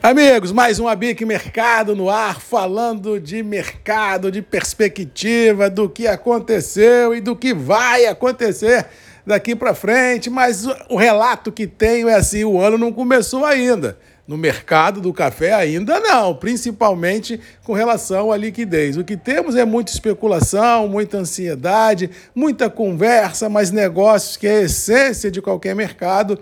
Amigos, mais um ABIC Mercado no ar, falando de mercado, de perspectiva, do que aconteceu e do que vai acontecer daqui para frente, mas o relato que tenho é assim: o ano não começou ainda. No mercado do café ainda não, principalmente com relação à liquidez. O que temos é muita especulação, muita ansiedade, muita conversa, mas negócios, que é a essência de qualquer mercado,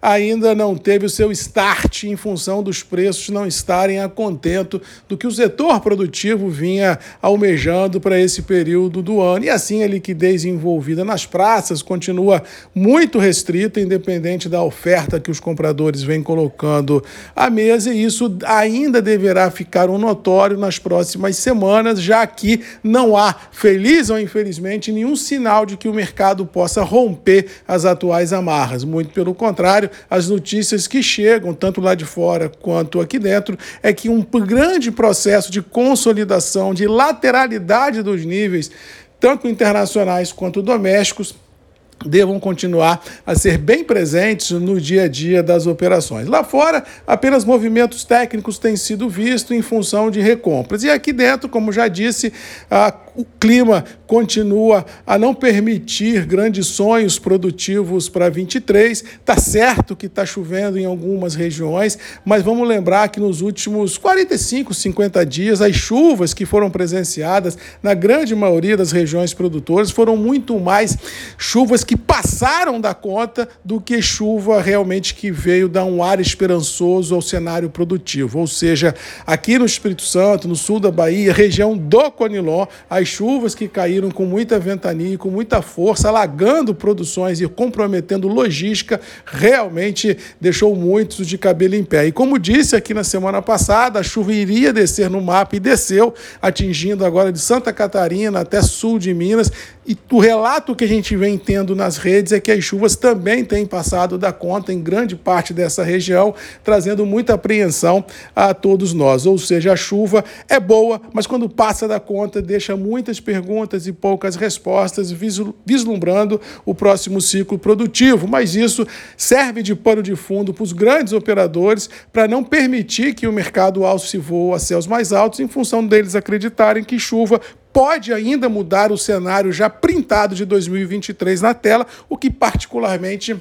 ainda não teve o seu start em função dos preços não estarem a contento do que o setor produtivo vinha almejando para esse período do ano. E assim a liquidez envolvida nas praças continua muito restrita, independente da oferta que os compradores vêm colocando à mesa, e isso ainda deverá ficar um notório nas próximas semanas, já que não há, feliz ou infelizmente, nenhum sinal de que o mercado possa romper as atuais amarras. Muito pelo contrário, as notícias que chegam, tanto lá de fora quanto aqui dentro, é que um grande processo de consolidação, de lateralidade dos níveis, tanto internacionais quanto domésticos, devam continuar a ser bem presentes no dia a dia das operações. Lá fora, apenas movimentos técnicos têm sido vistos em função de recompras. E aqui dentro, como já disse, o clima continua a não permitir grandes sonhos produtivos para 2023. Está certo que está chovendo em algumas regiões, mas vamos lembrar que nos últimos 45, 50 dias, as chuvas que foram presenciadas na grande maioria das regiões produtoras foram muito mais chuvas que passaram da conta do que chuva realmente que veio dar um ar esperançoso ao cenário produtivo. Ou seja, aqui no Espírito Santo, no sul da Bahia, região do Coniló, as chuvas que caíram com muita ventania e com muita força, alagando produções e comprometendo logística, realmente deixou muitos de cabelo em pé. E como disse aqui na semana passada, a chuva iria descer no mapa e desceu, atingindo agora de Santa Catarina até sul de Minas. E o relato que a gente vem tendo nas redes é que as chuvas também têm passado da conta em grande parte dessa região, trazendo muita apreensão a todos nós. Ou seja, a chuva é boa, mas quando passa da conta, deixa muitas perguntas e poucas respostas, vislumbrando o próximo ciclo produtivo. Mas isso serve de pano de fundo para os grandes operadores, para não permitir que o mercado alce voe a céus mais altos, em função deles acreditarem que chuva pode ainda mudar o cenário já printado de 2023 na tela, o que particularmente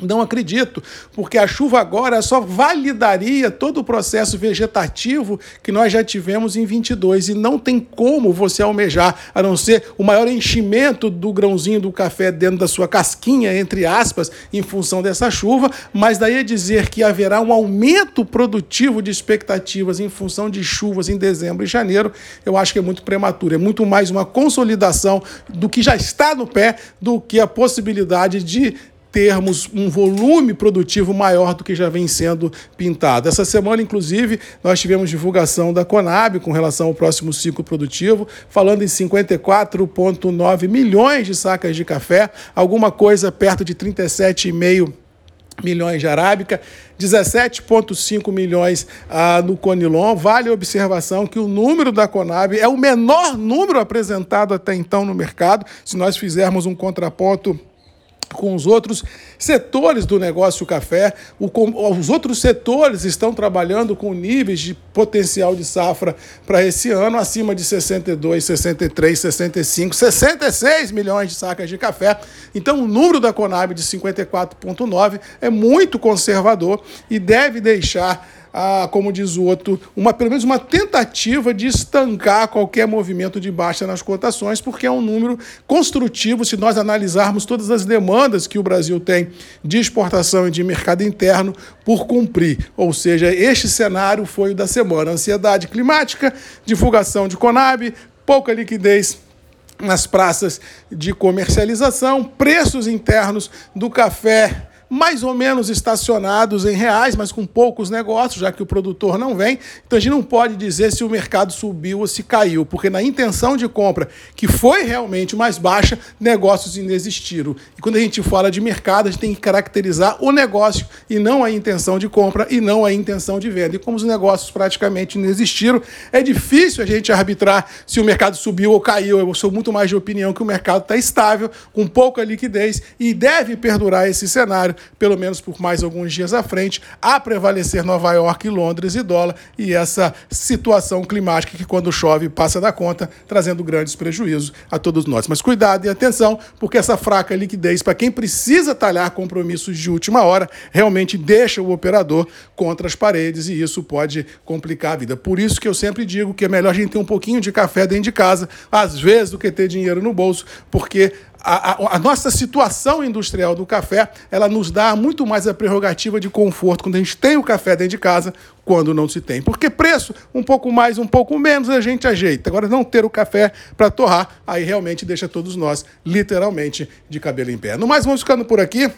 não acredito, porque a chuva agora só validaria todo o processo vegetativo que nós já tivemos em 22, e não tem como você almejar, a não ser o maior enchimento do grãozinho do café dentro da sua casquinha, entre aspas, em função dessa chuva, mas daí é dizer que haverá um aumento produtivo de expectativas em função de chuvas em dezembro e janeiro, eu acho que é muito prematuro, é muito mais uma consolidação do que já está no pé do que a possibilidade de termos um volume produtivo maior do que já vem sendo pintado. Essa semana, inclusive, nós tivemos divulgação da Conab com relação ao próximo ciclo produtivo, falando em 54,9 milhões de sacas de café, alguma coisa perto de 37,5 milhões de arábica, 17,5 milhões no Coniló. Vale a observação que o número da Conab é o menor número apresentado até então no mercado, se nós fizermos um contraponto com os outros setores do negócio café. Os outros setores estão trabalhando com níveis de potencial de safra para esse ano acima de 62, 63, 65, 66 milhões de sacas de café. Então, o número da Conab de 54,9 é muito conservador e deve deixar, como diz o outro, pelo menos uma tentativa de estancar qualquer movimento de baixa nas cotações, porque é um número construtivo se nós analisarmos todas as demandas que o Brasil tem de exportação e de mercado interno por cumprir. Ou seja, este cenário foi o da semana: ansiedade climática, divulgação de Conab, pouca liquidez nas praças de comercialização, preços internos do café mais ou menos estacionados em reais, mas com poucos negócios, já que o produtor não vem. Então a gente não pode dizer se o mercado subiu ou se caiu, porque na intenção de compra, que foi realmente mais baixa, negócios inexistiram. E quando a gente fala de mercado, a gente tem que caracterizar o negócio e não a intenção de compra e não a intenção de venda. E como os negócios praticamente inexistiram, é difícil a gente arbitrar se o mercado subiu ou caiu. Eu sou muito mais de opinião que o mercado está estável, com pouca liquidez, e deve perdurar esse cenário pelo menos por mais alguns dias à frente, a prevalecer Nova York, Londres e dólar, e essa situação climática que quando chove passa da conta, trazendo grandes prejuízos a todos nós. Mas cuidado e atenção, porque essa fraca liquidez, para quem precisa talhar compromissos de última hora, realmente deixa o operador contra as paredes e isso pode complicar a vida. Por isso que eu sempre digo que é melhor a gente ter um pouquinho de café dentro de casa, às vezes, do que ter dinheiro no bolso, porque a nossa situação industrial do café, ela nos dá muito mais a prerrogativa de conforto quando a gente tem o café dentro de casa, quando não se tem. Porque preço, um pouco mais, um pouco menos, a gente ajeita. Agora, não ter o café para torrar, aí realmente deixa todos nós, literalmente, de cabelo em pé. No mais, vamos ficando por aqui,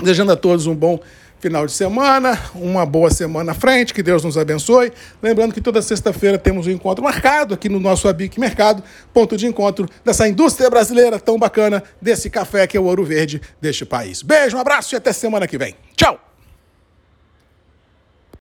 desejando a todos um bom final de semana, uma boa semana à frente, que Deus nos abençoe. Lembrando que toda sexta-feira temos um encontro marcado aqui no nosso ABIC Mercado, ponto de encontro dessa indústria brasileira tão bacana, desse café que é o ouro verde deste país. Beijo, um abraço e até semana que vem. Tchau!